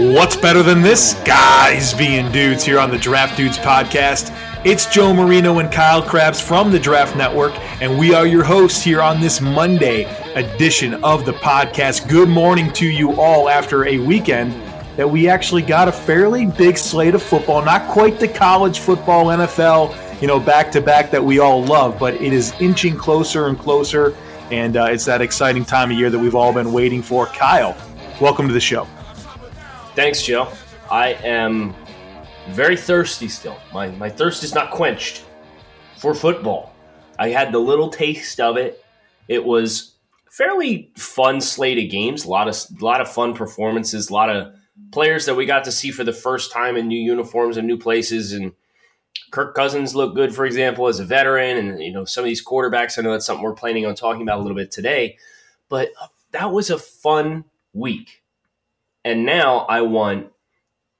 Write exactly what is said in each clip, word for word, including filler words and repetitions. What's better than this? Guys being dudes here on the Draft Dudes podcast. It's Joe Marino and Kyle Krabs from the Draft Network, and we are your hosts here on this Monday edition of the podcast. Good morning to you all after a weekend that we actually got a fairly big slate of football, not quite the college football, N F L, you know, back-to-back that we all love, but it is inching closer and closer, and uh, it's that exciting time of year that we've all been waiting for. Kyle, welcome to the show. Thanks, Joe. I am very thirsty still. My my thirst is not quenched for football. I had the little taste of it. It was fairly fun slate of games, a lot of a lot of fun performances, a lot of players that we got to see for the first time in new uniforms and new places. And Kirk Cousins looked good, for example, as a veteran. And you know, some of these quarterbacks, I know that's something we're planning on talking about a little bit today. But that was a fun week. And now I want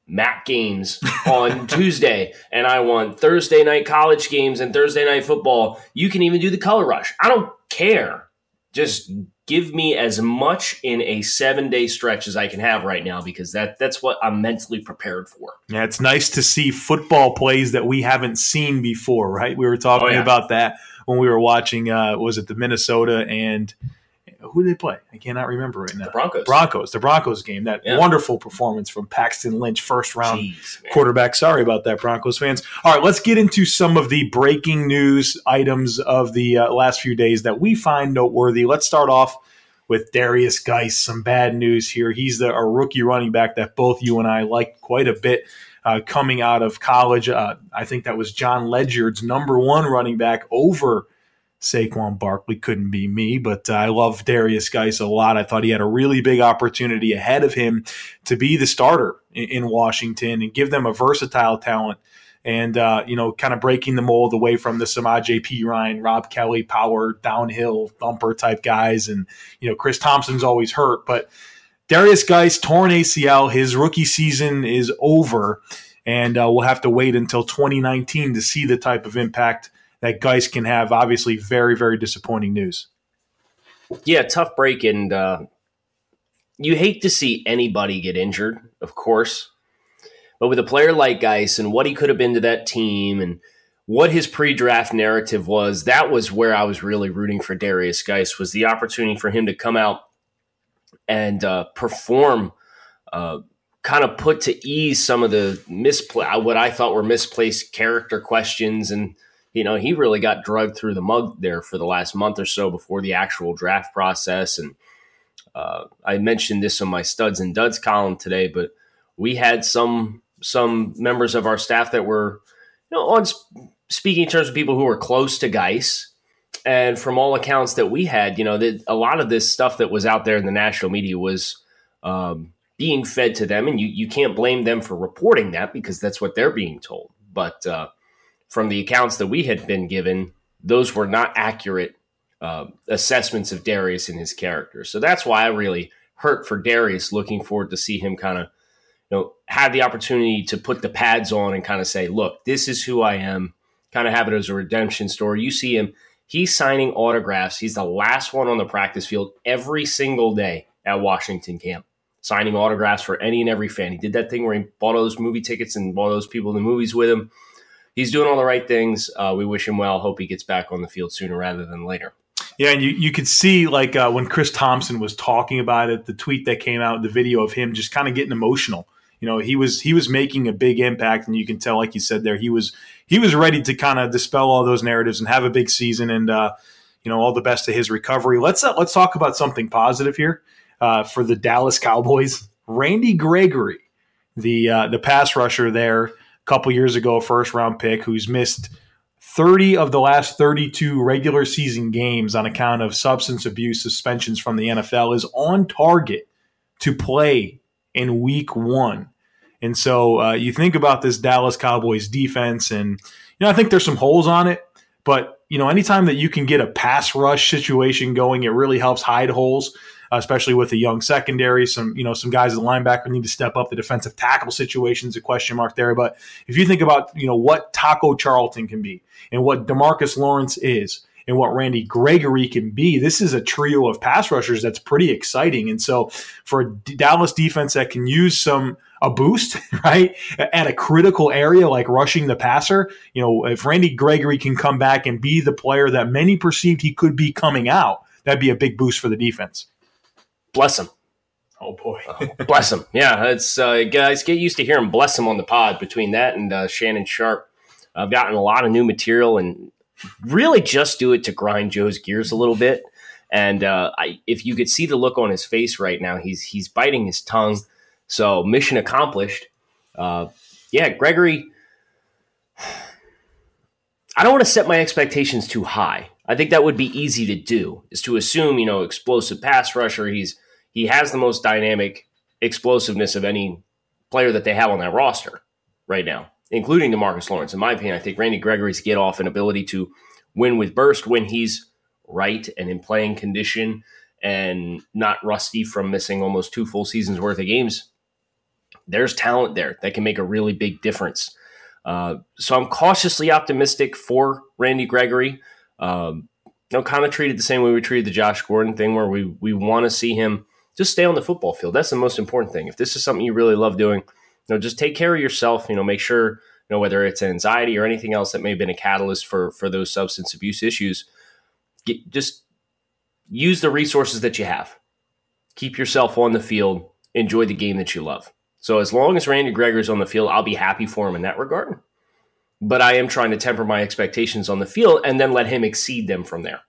M A C games on Tuesday, and I want Thursday night college games and Thursday night football. You can even do the color rush. I don't care. Just give me as much in a seven-day stretch as I can have right now, because that that's what I'm mentally prepared for. Yeah, it's nice to see football plays that we haven't seen before, right? We were talking oh, yeah. about that when we were watching, uh, was it the Minnesota and – who did they play? I cannot remember right now. The Broncos. Broncos. The Broncos game. That yeah. wonderful performance from Paxton Lynch, first round Jeez, quarterback. Sorry about that, Broncos fans. All right, let's get into some of the breaking news items of the uh, last few days that we find noteworthy. Let's start off with Derrius Guice. Some bad news here. He's the a rookie running back that both you and I liked quite a bit uh, coming out of college. Uh, I think that was John Ledger's number one running back over Saquon Barkley. Couldn't be me, but uh, I love Derrius Guice a lot. I thought he had a really big opportunity ahead of him to be the starter in, in Washington and give them a versatile talent and, uh, you know, kind of breaking the mold away from the Samaj J. P. Ryan, Rob Kelly, power, downhill, thumper type guys. And, you know, Chris Thompson's always hurt, but Derrius Guice, torn A C L, his rookie season is over, and uh, we'll have to wait until twenty nineteen to see the type of impact that Guice can have. Obviously very, very disappointing news. Yeah, tough break, and uh, you hate to see anybody get injured, of course. But with a player like Guice and what he could have been to that team and what his pre-draft narrative was, that was where I was really rooting for Derrius Guice, was the opportunity for him to come out and uh, perform, uh, kind of put to ease some of the mispla- what I thought were misplaced character questions. And you know, he really got drugged through the mug there for the last month or so before the actual draft process. And uh, I mentioned this on my studs and duds column today, but we had some some members of our staff that were, you know, on sp- speaking terms with people who were close to Guice. And from all accounts that we had, you know, that a lot of this stuff that was out there in the national media was um, being fed to them. And you, you can't blame them for reporting that, because that's what they're being told. But uh from the accounts that we had been given, those were not accurate uh, assessments of Derrius and his character. So that's why I really hurt for Derrius. Looking forward to see him kind of, you know, have the opportunity to put the pads on and kind of say, look, this is who I am. Kind of have it as a redemption story. You see him, he's signing autographs. He's the last one on the practice field every single day at Washington camp, signing autographs for any and every fan. He did that thing where he bought all those movie tickets and bought those people in the movies with him. He's doing all the right things. Uh, we wish him well. Hope he gets back on the field sooner rather than later. Yeah, and you, you could see, like, uh, when Chris Thompson was talking about it, the tweet that came out, the video of him just kind of getting emotional. You know, he was he was making a big impact, and you can tell, like you said there, he was he was ready to kind of dispel all those narratives and have a big season. And uh, you know, all the best to his recovery. Let's uh, let's talk about something positive here uh, for the Dallas Cowboys. Randy Gregory, the uh, the pass rusher there, couple years ago, first round pick, who's missed thirty of the last thirty-two regular season games on account of substance abuse suspensions from the N F L, is on target to play in week one. And so uh, you think about this Dallas Cowboys defense, and you know, I think there's some holes on it, but you know, anytime that you can get a pass rush situation going, it really helps hide holes, especially with a young secondary. Some, you know, some guys at linebacker need to step up. The defensive tackle situation is a question mark there. But if you think about, you know, what Taco Charlton can be and what Demarcus Lawrence is and what Randy Gregory can be, this is a trio of pass rushers that's pretty exciting. And so for a Dallas defense that can use some a boost, right, at a critical area like rushing the passer, you know, if Randy Gregory can come back and be the player that many perceived he could be coming out, that'd be a big boost for the defense. Bless him. Oh, boy. oh, bless him. Yeah, it's uh, guys, get used to hearing bless him on the pod. Between that and uh, Shannon Sharp, I've gotten a lot of new material, and really just do it to grind Joe's gears a little bit. And uh, I, if you could see the look on his face right now, he's he's biting his tongue. So mission accomplished. Uh, yeah, Gregory, I don't want to set my expectations too high. I think that would be easy to do, is to assume, you know, explosive pass rusher. He's he has the most dynamic explosiveness of any player that they have on that roster right now, including Demarcus Lawrence. In my opinion, I think Randy Gregory's get off an ability to win with burst when he's right and in playing condition and not rusty from missing almost two full seasons worth of games. There's talent there that can make a really big difference. Uh, so I'm cautiously optimistic for Randy Gregory. Um, you know, kind of treated the same way we treated the Josh Gordon thing, where we we want to see him just stay on the football field. That's the most important thing. If this is something you really love doing, you know, just take care of yourself. You know, make sure, you know, whether it's anxiety or anything else that may have been a catalyst for for those substance abuse issues, get, just use the resources that you have. Keep yourself on the field. Enjoy the game that you love. So as long as Randy Gregory's on the field, I'll be happy for him in that regard. But I am trying to temper my expectations on the field and then let him exceed them from there.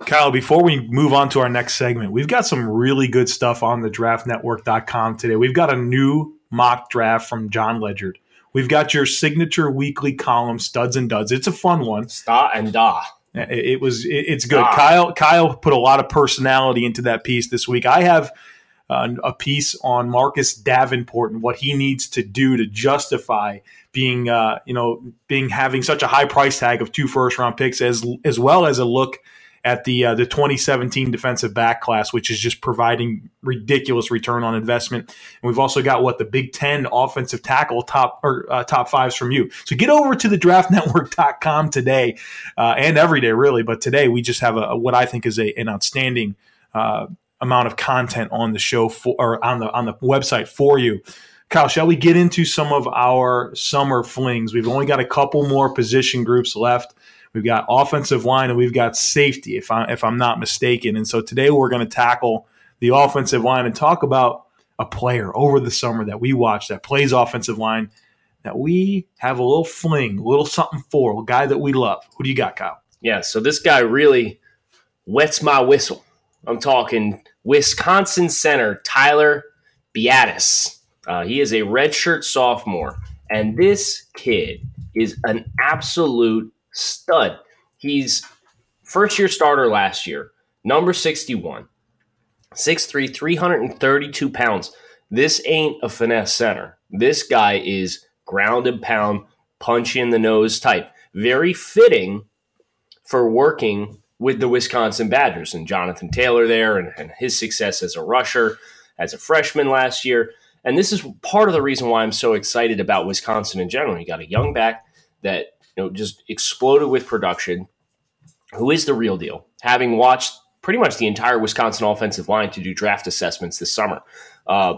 Kyle, before we move on to our next segment, we've got some really good stuff on the draft network dot com today. We've got a new mock draft from John Ledger. We've got your signature weekly column, Studs and Duds. It's a fun one. Sta and Da. It was, it's good. Da. Kyle, Kyle put a lot of personality into that piece this week. I have uh, a piece on Marcus Davenport and what he needs to do to justify being, uh, you know, being having such a high price tag of two first round picks, as as well as a look at the uh, the twenty seventeen defensive back class, which is just providing ridiculous return on investment. And we've also got what the Big Ten offensive tackle top or uh, top fives from you. So get over to the draft network dot com today uh, and every day, really. But today we just have a what I think is a an outstanding uh, amount of content on the show for or on the on the website for you. Kyle, shall we get into some of our summer flings? We've only got a couple more position groups left. We've got offensive line and we've got safety, if, I, if I'm not mistaken. And so today we're going to tackle the offensive line and talk about a player over the summer that we watch that plays offensive line that we have a little fling, a little something for, a guy that we love. Who do you got, Kyle? Yeah, so this guy really wets my whistle. I'm talking Wisconsin center Tyler Beatis. Uh, he is a redshirt sophomore, and this kid is an absolute stud. He's first-year starter last year, number sixty-one, six three, three thirty-two pounds. This ain't a finesse center. This guy is ground and pound, punch in the nose type. Very fitting for working with the Wisconsin Badgers and Jonathan Taylor there and, and his success as a rusher, as a freshman last year. And this is part of the reason why I'm so excited about Wisconsin in general. You got a young back that, you know, just exploded with production, who is the real deal, having watched pretty much the entire Wisconsin offensive line to do draft assessments this summer. Uh,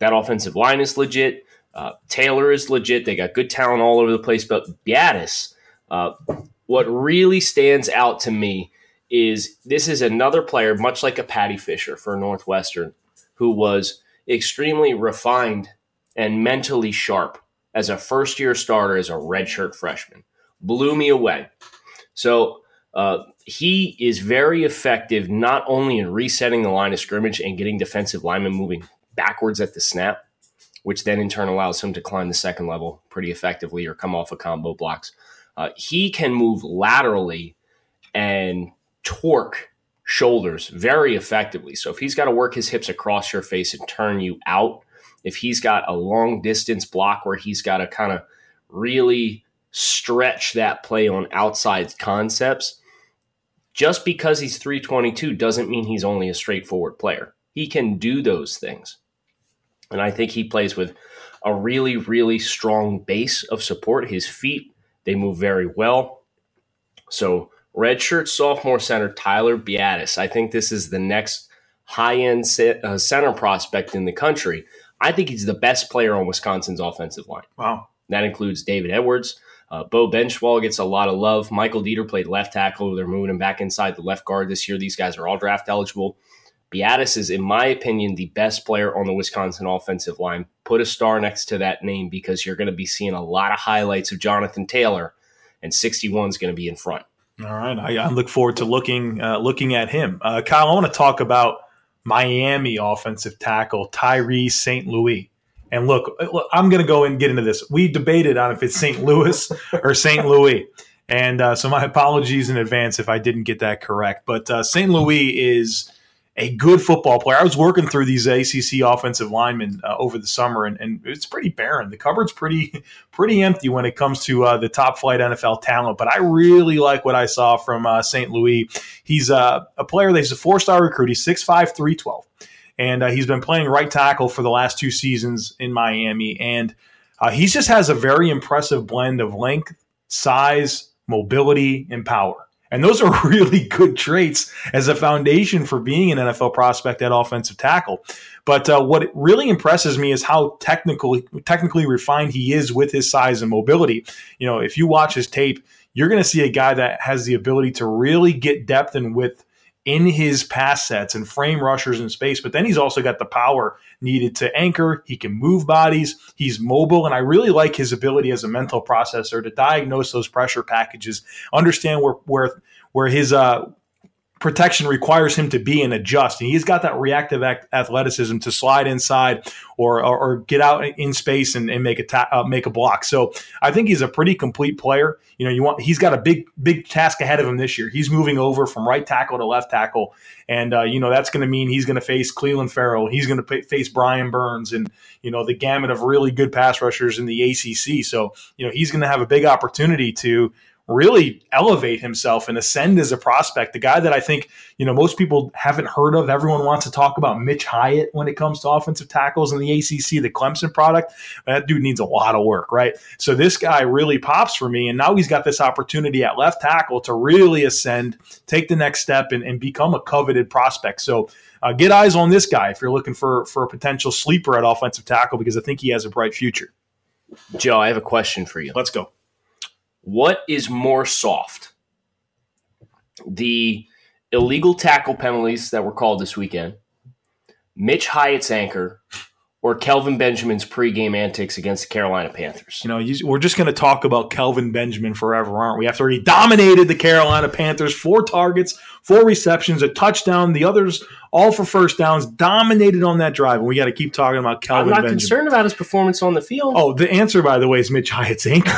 that offensive line is legit. Uh, Taylor is legit. They got good talent all over the place. But Beatis, uh, what really stands out to me is this is another player, much like a Patty Fisher for Northwestern, who was extremely refined and mentally sharp as a first-year starter, as a redshirt freshman. Blew me away. So uh, he is very effective not only in resetting the line of scrimmage and getting defensive linemen moving backwards at the snap, which then in turn allows him to climb the second level pretty effectively or come off of combo blocks, Uh, he can move laterally and torque shoulders very effectively. So if he's got to work his hips across your face and turn you out, if he's got a long distance block where he's got to kind of really stretch that play on outside concepts, just because he's three twenty-two doesn't mean he's only a straightforward player. He can do those things. And I think he plays with a really, really strong base of support. His feet, they move very well. So redshirt sophomore center Tyler Beatis, I think this is the next high-end center prospect in the country. I think he's the best player on Wisconsin's offensive line. Wow. That includes David Edwards. Uh, Bo Benchwall gets a lot of love. Michael Dieter played left tackle. They're moving him back inside the left guard this year. These guys are all draft eligible. Beatis is, in my opinion, the best player on the Wisconsin offensive line. Put a star next to that name because you're going to be seeing a lot of highlights of Jonathan Taylor, and sixty-one is going to be in front. All right. I, I look forward to looking uh, looking at him. Uh, Kyle, I want to talk about Miami offensive tackle Tyree Saint Louis. And look, look I'm going to go and get into this. We debated on if it's Saint Louis or Saint Louis. And uh, so my apologies in advance if I didn't get that correct. But uh, Saint Louis is a good football player. I was working through these A C C offensive linemen uh, over the summer, and, and it's pretty barren. The cupboard's pretty pretty empty when it comes to uh, the top-flight N F L talent, but I really like what I saw from uh, Saint Louis. He's uh, a player that's a four-star recruit. He's six five, three twelve, and uh, he's been playing right tackle for the last two seasons in Miami, and uh, he just has a very impressive blend of length, size, mobility, and power. And those are really good traits as a foundation for being an N F L prospect at offensive tackle. But uh, what really impresses me is how technical, technically refined he is with his size and mobility. You know, if you watch his tape, you're going to see a guy that has the ability to really get depth and width in his pass sets and frame rushers in space. But then he's also got the power needed to anchor. He can move bodies. He's mobile. And I really like his ability as a mental processor to diagnose those pressure packages, understand where where, where his uh, protection requires him to be and adjust. And he's got that reactive athleticism to slide inside or or, or get out in space and, and make a ta- uh, make a block. So I think he's a pretty complete player. You know, you want he's got a big big task ahead of him this year. He's moving over from right tackle to left tackle, and uh, you know that's going to mean he's going to face Cleveland Farrell. He's going to face Brian Burns, and you know the gamut of really good pass rushers in the A C C. So you know he's going to have a big opportunity to really elevate himself and ascend as a prospect. The guy that I think, you know, most people haven't heard of. Everyone wants to talk about Mitch Hyatt when it comes to offensive tackles in the A C C, the Clemson product. That dude needs a lot of work, right? So this guy really pops for me. And now he's got this opportunity at left tackle to really ascend, take the next step and, and become a coveted prospect. So uh, get eyes on this guy if you're looking for, for a potential sleeper at offensive tackle, because I think he has a bright future. Joe, I have a question for you. Let's go. What is more soft? The illegal tackle penalties that were called this weekend, Mitch Hyatt's anchor, or Kelvin Benjamin's pregame antics against the Carolina Panthers? You know, you, we're just going to talk about Kelvin Benjamin forever, aren't we? After he dominated the Carolina Panthers, four targets, four receptions, a touchdown, the others all for first downs, dominated on that drive. And we got to keep talking about Kelvin Benjamin. I'm not Benjamin. concerned about his performance on the field. Oh, the answer, by the way, is Mitch Hyatt's anchor.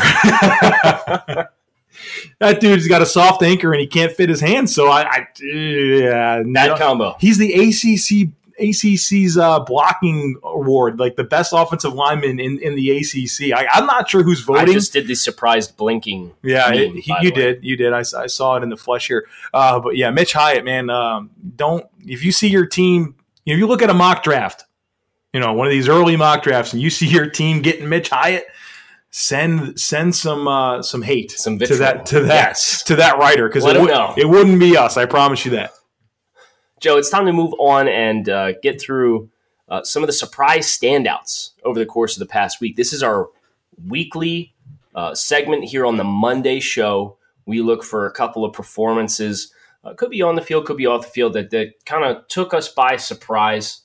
That dude's got a soft anchor and he can't fit his hands. So I, I yeah, that no, combo. He's the A C C. A C C's uh, blocking award, like the best offensive lineman in, in the A C C. I, I'm not sure who's voting. I just did the surprised blinking. Yeah, meme, it, he, you did. You did. I, I saw it in the flesh here. Uh, but yeah, Mitch Hyatt, man, um, don't – if you see your team – if you look at a mock draft, you know, one of these early mock drafts, and you see your team getting Mitch Hyatt, send send some uh, some hate some to that to that, yes. to that writer, because it, w- it wouldn't be us. I promise you that. Joe, it's time to move on and uh, get through uh, some of the surprise standouts over the course of the past week. This is our weekly uh, segment here on the Monday show. We look for a couple of performances, uh, could be on the field, could be off the field, that, that kind of took us by surprise.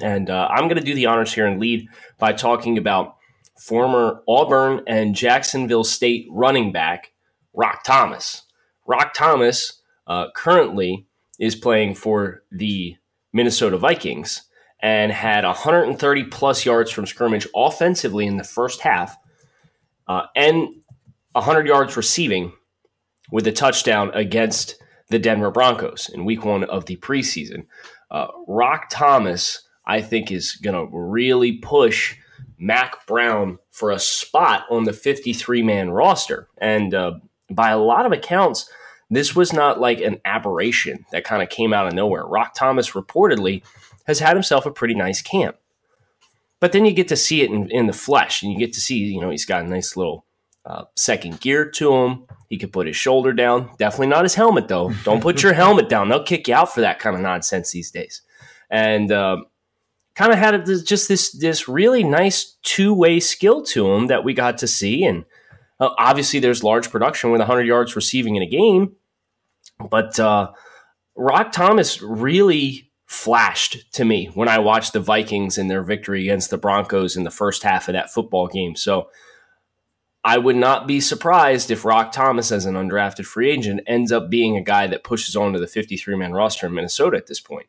And uh, I'm going to do the honors here and lead by talking about former Auburn and Jacksonville State running back, Rock Thomas. Rock Thomas uh, currently is playing for the Minnesota Vikings and had one hundred thirty plus yards from scrimmage offensively in the first half. Uh, and one hundred yards receiving with a touchdown against the Denver Broncos in week one of the preseason. Uh, Rock Thomas, I think, is going to really push Mack Brown for a spot on the fifty-three man roster. And uh, by a lot of accounts, this was not like an aberration that kind of came out of nowhere. Rock Thomas reportedly has had himself a pretty nice camp. But then you get to see it in, in the flesh, and you get to see, you know, he's got a nice little uh, second gear to him. He could put his shoulder down. Definitely not his helmet, though. Don't put your helmet down. They'll kick you out for that kind of nonsense these days. And uh, kind of had a, just this this really nice two-way skill to him that we got to see. And uh, obviously there's large production with one hundred yards receiving in a game. But uh, Rock Thomas really flashed to me when I watched the Vikings in their victory against the Broncos in the first half of that football game. So I would not be surprised if Rock Thomas, as an undrafted free agent, ends up being a guy that pushes onto the fifty-three man roster in Minnesota at this point.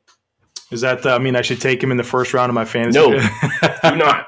Is that the, I mean, I should take him in the first round of my fantasy? No, do not.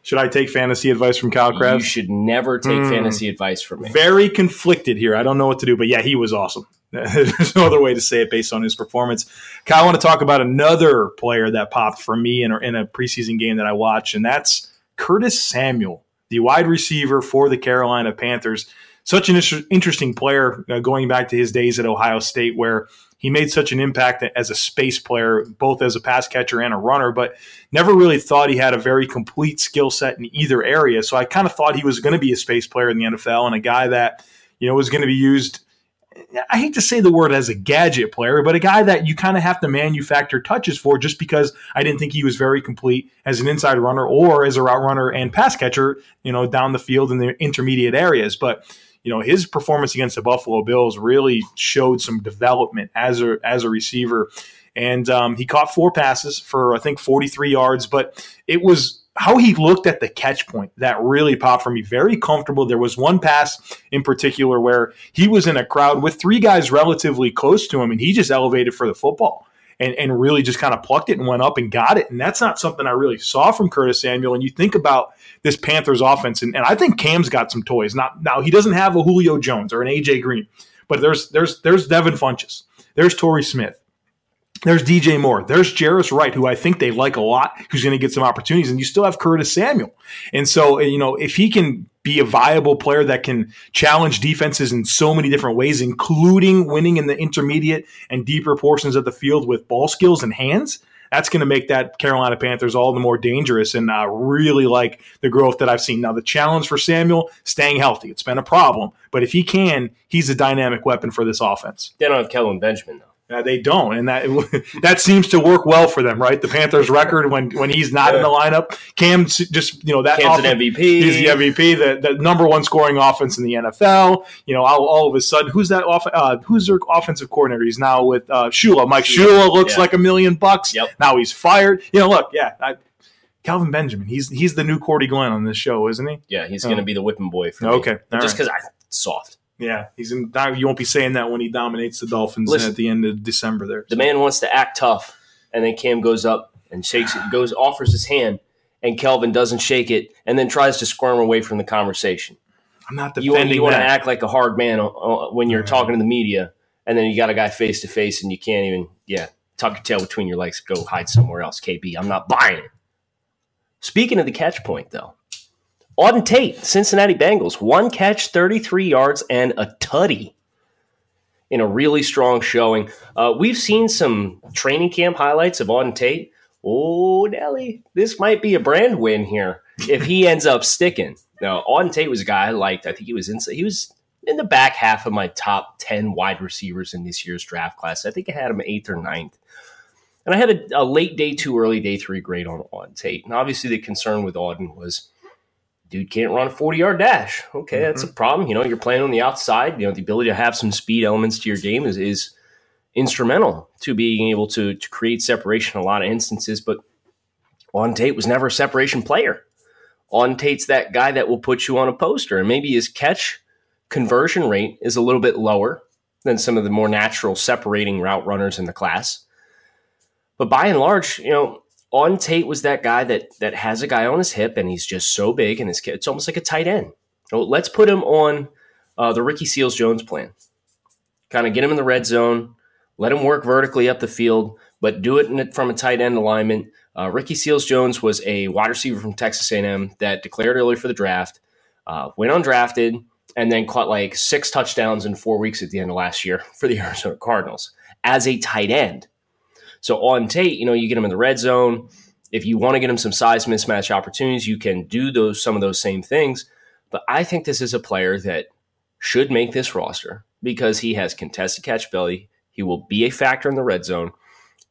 Should I take fantasy advice from Kyle Krabs? You should never take mm, fantasy advice from me. Very conflicted here. I don't know what to do, but yeah, he was awesome. There's no other way to say it based on his performance. Kyle, I want to talk about another player that popped for me in a, in a preseason game that I watched, and that's Curtis Samuel, the wide receiver for the Carolina Panthers. Such an inter- interesting player uh, going back to his days at Ohio State, where he made such an impact as a space player, both as a pass catcher and a runner, but never really thought he had a very complete skill set in either area. So I kind of thought he was going to be a space player in the N F L and a guy that, you know, was going to be used – I hate to say the word as a gadget player, but a guy that you kind of have to manufacture touches for, just because I didn't think he was very complete as an inside runner or as a route runner and pass catcher, you know, down the field in the intermediate areas. But, you know, his performance against the Buffalo Bills really showed some development as a, as a receiver. And um, he caught four passes for, I think, forty-three yards, but it was how he looked at the catch point that really popped for me. Very comfortable. There was one pass in particular where he was in a crowd with three guys relatively close to him, and he just elevated for the football and, and really just kind of plucked it and went up and got it. And that's not something I really saw from Curtis Samuel. And you think about this Panthers offense, and, and I think Cam's got some toys. Not, now, he doesn't have a Julio Jones or an A J Green, but there's there's there's Devin Funchess. There's Torrey Smith. There's D J Moore. There's Jarvis Wright, who I think they like a lot, who's going to get some opportunities. And you still have Curtis Samuel. And so, you know, if he can be a viable player that can challenge defenses in so many different ways, including winning in the intermediate and deeper portions of the field with ball skills and hands, that's going to make that Carolina Panthers all the more dangerous. And I really like the growth that I've seen. Now, the challenge for Samuel, staying healthy. It's been a problem. But if he can, he's a dynamic weapon for this offense. They don't have Kelvin Benjamin, though. Uh, they don't, and that that seems to work well for them, right? The Panthers' record when, when he's not yeah. in the lineup, Cam just you know that Cam's offense, an M V P. He's the M V P, the, the number one scoring offense in the N F L. You know, all, all of a sudden, who's that? Off, uh, who's their offensive coordinator? He's now with uh, Shula. Mike Shula looks yeah. like a million bucks. Yep. Now he's fired. You know, look, yeah. I, Kelvin Benjamin, he's he's the new Cordy Glenn on this show, isn't he? Yeah, he's oh. going to be the whipping boy for me. Okay, all just because right. I'm soft. Yeah, he's in, you won't be saying that when he dominates the Dolphins. Listen, at the end of December there. So. The man wants to act tough, and then Cam goes up and shakes it, goes, offers his hand, and Kelvin doesn't shake it, and then tries to squirm away from the conversation. I'm not defending you want, you that. You want to act like a hard man when you're talking to the media, and then you got a guy face-to-face, and you can't even, yeah, tuck your tail between your legs, go hide somewhere else, K B. I'm not buying it. Speaking of the catch point, though. Auden Tate, Cincinnati Bengals, one catch, thirty-three yards, and a tutty in a really strong showing. Uh, we've seen some training camp highlights of Auden Tate. Oh, Nelly, this might be a brand win here if he ends up sticking. Now, Auden Tate was a guy I liked. I think he was in, he was in the back half of my top ten wide receivers in this year's draft class. I think I had him eighth or ninth. And I had a, a late day two, early day three grade on Auden Tate. And obviously the concern with Auden was, dude can't run a forty-yard dash. Okay, mm-hmm. That's a problem. You know, you're playing on the outside. You know, the ability to have some speed elements to your game is, is instrumental to being able to, to create separation in a lot of instances. But Auden Tate was never a separation player. Auden Tate's that guy that will put you on a poster. And maybe his catch conversion rate is a little bit lower than some of the more natural separating route runners in the class. But by and large, you know, Auden Tate was that guy that that has a guy on his hip, and he's just so big, and his, it's almost like a tight end. Well, let's put him on uh, the Ricky Seals-Jones plan. Kind of get him in the red zone, let him work vertically up the field, but do it in, from a tight end alignment. Uh, Ricky Seals-Jones was a wide receiver from Texas A and M that declared early for the draft, uh, went undrafted, and then caught like six touchdowns in four weeks at the end of last year for the Arizona Cardinals as a tight end. So on Tate, you know, you get him in the red zone. If you want to get him some size mismatch opportunities, you can do those some of those same things. But I think this is a player that should make this roster because he has contested catchability. He will be a factor in the red zone.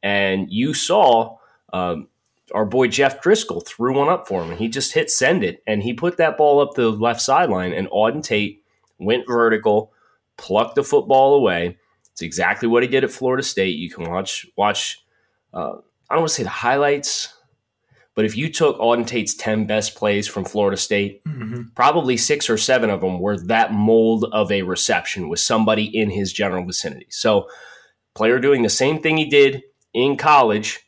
And you saw um, our boy Jeff Driscoll threw one up for him, and he just hit send it, and he put that ball up the left sideline, and Auden Tate went vertical, plucked the football away. It's exactly what he did at Florida State. You can watch, watch uh, I don't want to say the highlights, but if you took Auden Tate's ten best plays from Florida State, mm-hmm. probably six or seven of them were that mold of a reception with somebody in his general vicinity. So player doing the same thing he did in college,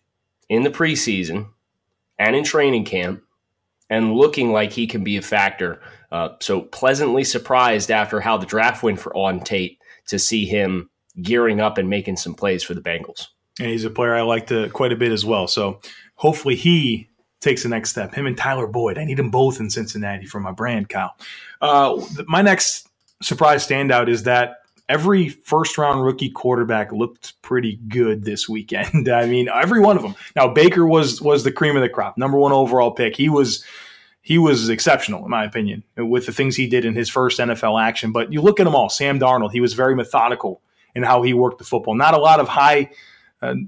in the preseason, and in training camp, and looking like he can be a factor. Uh, so pleasantly surprised after how the draft went for Auden Tate to see him gearing up and making some plays for the Bengals. And he's a player I liked uh, quite a bit as well. So hopefully he takes the next step. Him and Tyler Boyd. I need them both in Cincinnati for my brand, Kyle. Uh, th- my next surprise standout is that every first-round rookie quarterback looked pretty good this weekend. I mean, every one of them. Now, Baker was was the cream of the crop, number one overall pick. He was he was exceptional, in my opinion, with the things he did in his first N F L action. But you look at them all. Sam Darnold, he was very methodical in how he worked the football. Not a lot of high uh, –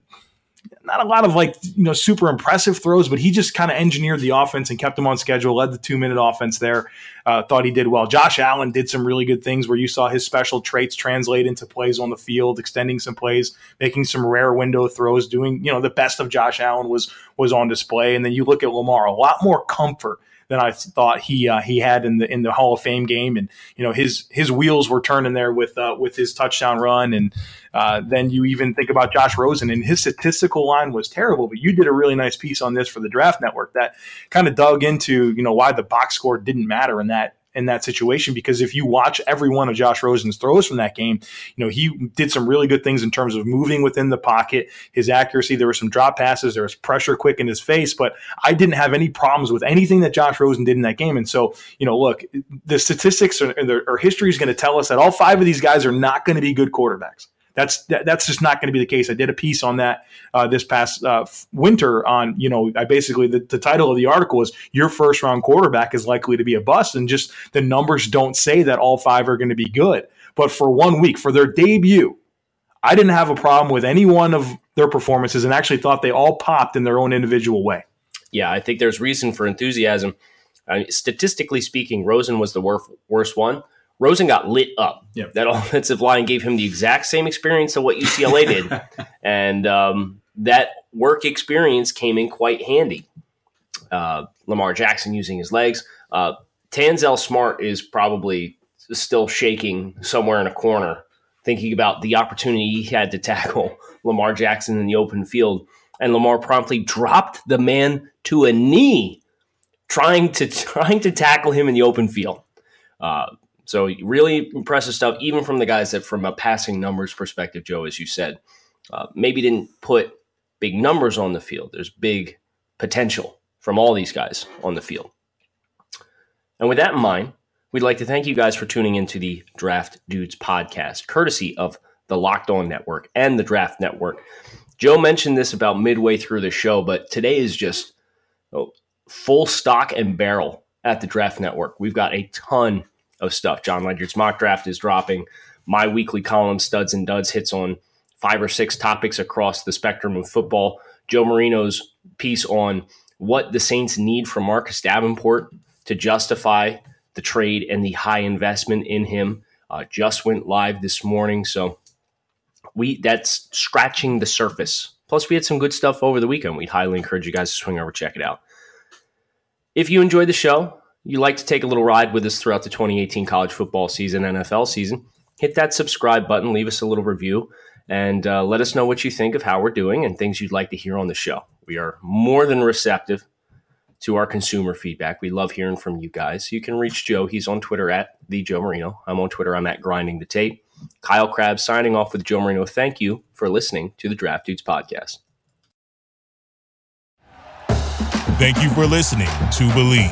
not a lot of, like, you know, super impressive throws, but he just kind of engineered the offense and kept them on schedule, led the two-minute offense there. Uh, thought he did well. Josh Allen did some really good things where you saw his special traits translate into plays on the field, extending some plays, making some rare window throws, doing, you know, the best of Josh Allen was was on display. And then you look at Lamar, a lot more comfort than I thought he uh, he had in the in the Hall of Fame game, and you know his his wheels were turning there with uh, with his touchdown run, and uh, then you even think about Josh Rosen, and his statistical line was terrible. But you did a really nice piece on this for the Draft Network that kind of dug into you know why the box score didn't matter in that in that situation, because if you watch every one of Josh Rosen's throws from that game, you know he did some really good things in terms of moving within the pocket, his accuracy. There were some drop passes, there was pressure quick in his face, but I didn't have any problems with anything that Josh Rosen did in that game. And so, you know, look, the statistics or, or history is going to tell us that all five of these guys are not going to be good quarterbacks. That's that's just not going to be the case. I did a piece on that uh, this past uh, winter on, you know, I basically the, the title of the article is your first round quarterback is likely to be a bust. And just the numbers don't say that all five are going to be good. But for one week, for their debut, I didn't have a problem with any one of their performances and actually thought they all popped in their own individual way. Yeah, I think there's reason for enthusiasm. I mean, statistically speaking, Rosen was the worst, worst one. Rosen got lit up. Yep. That offensive line gave him the exact same experience that what U C L A did. And um, that work experience came in quite handy. Uh, Lamar Jackson using his legs. Uh, Tanzel Smart is probably still shaking somewhere in a corner, thinking about the opportunity he had to tackle Lamar Jackson in the open field. And Lamar promptly dropped the man to a knee, trying to, trying to tackle him in the open field. Uh, So really impressive stuff, even from the guys that from a passing numbers perspective, Joe, as you said, uh, maybe didn't put big numbers on the field. There's big potential from all these guys on the field. And with that in mind, we'd like to thank you guys for tuning into the Draft Dudes podcast, courtesy of the Locked On Network and the Draft Network. Joe mentioned this about midway through the show, but today is just oh, full stock and barrel at the Draft Network. We've got a ton of stuff. John Ledger's mock draft is dropping. My weekly column, Studs and Duds, hits on five or six topics across the spectrum of football. Joe Marino's piece on what the Saints need from Marcus Davenport to justify the trade and the high investment in him uh, just went live this morning. So we that's scratching the surface. Plus, we had some good stuff over the weekend. We'd highly encourage you guys to swing over, check it out. If you enjoyed the show, you like to take a little ride with us throughout the twenty eighteen college football season, N F L season, hit that subscribe button, leave us a little review, and uh, let us know what you think of how we're doing and things you'd like to hear on the show. We are more than receptive to our consumer feedback. We love hearing from you guys. You can reach Joe. He's on Twitter at the Joe Marino. I'm on Twitter. I'm at Grinding the Tape. Kyle Krabs signing off with Joe Marino. Thank you for listening to the Draft Dudes podcast. Thank you for listening to Believe.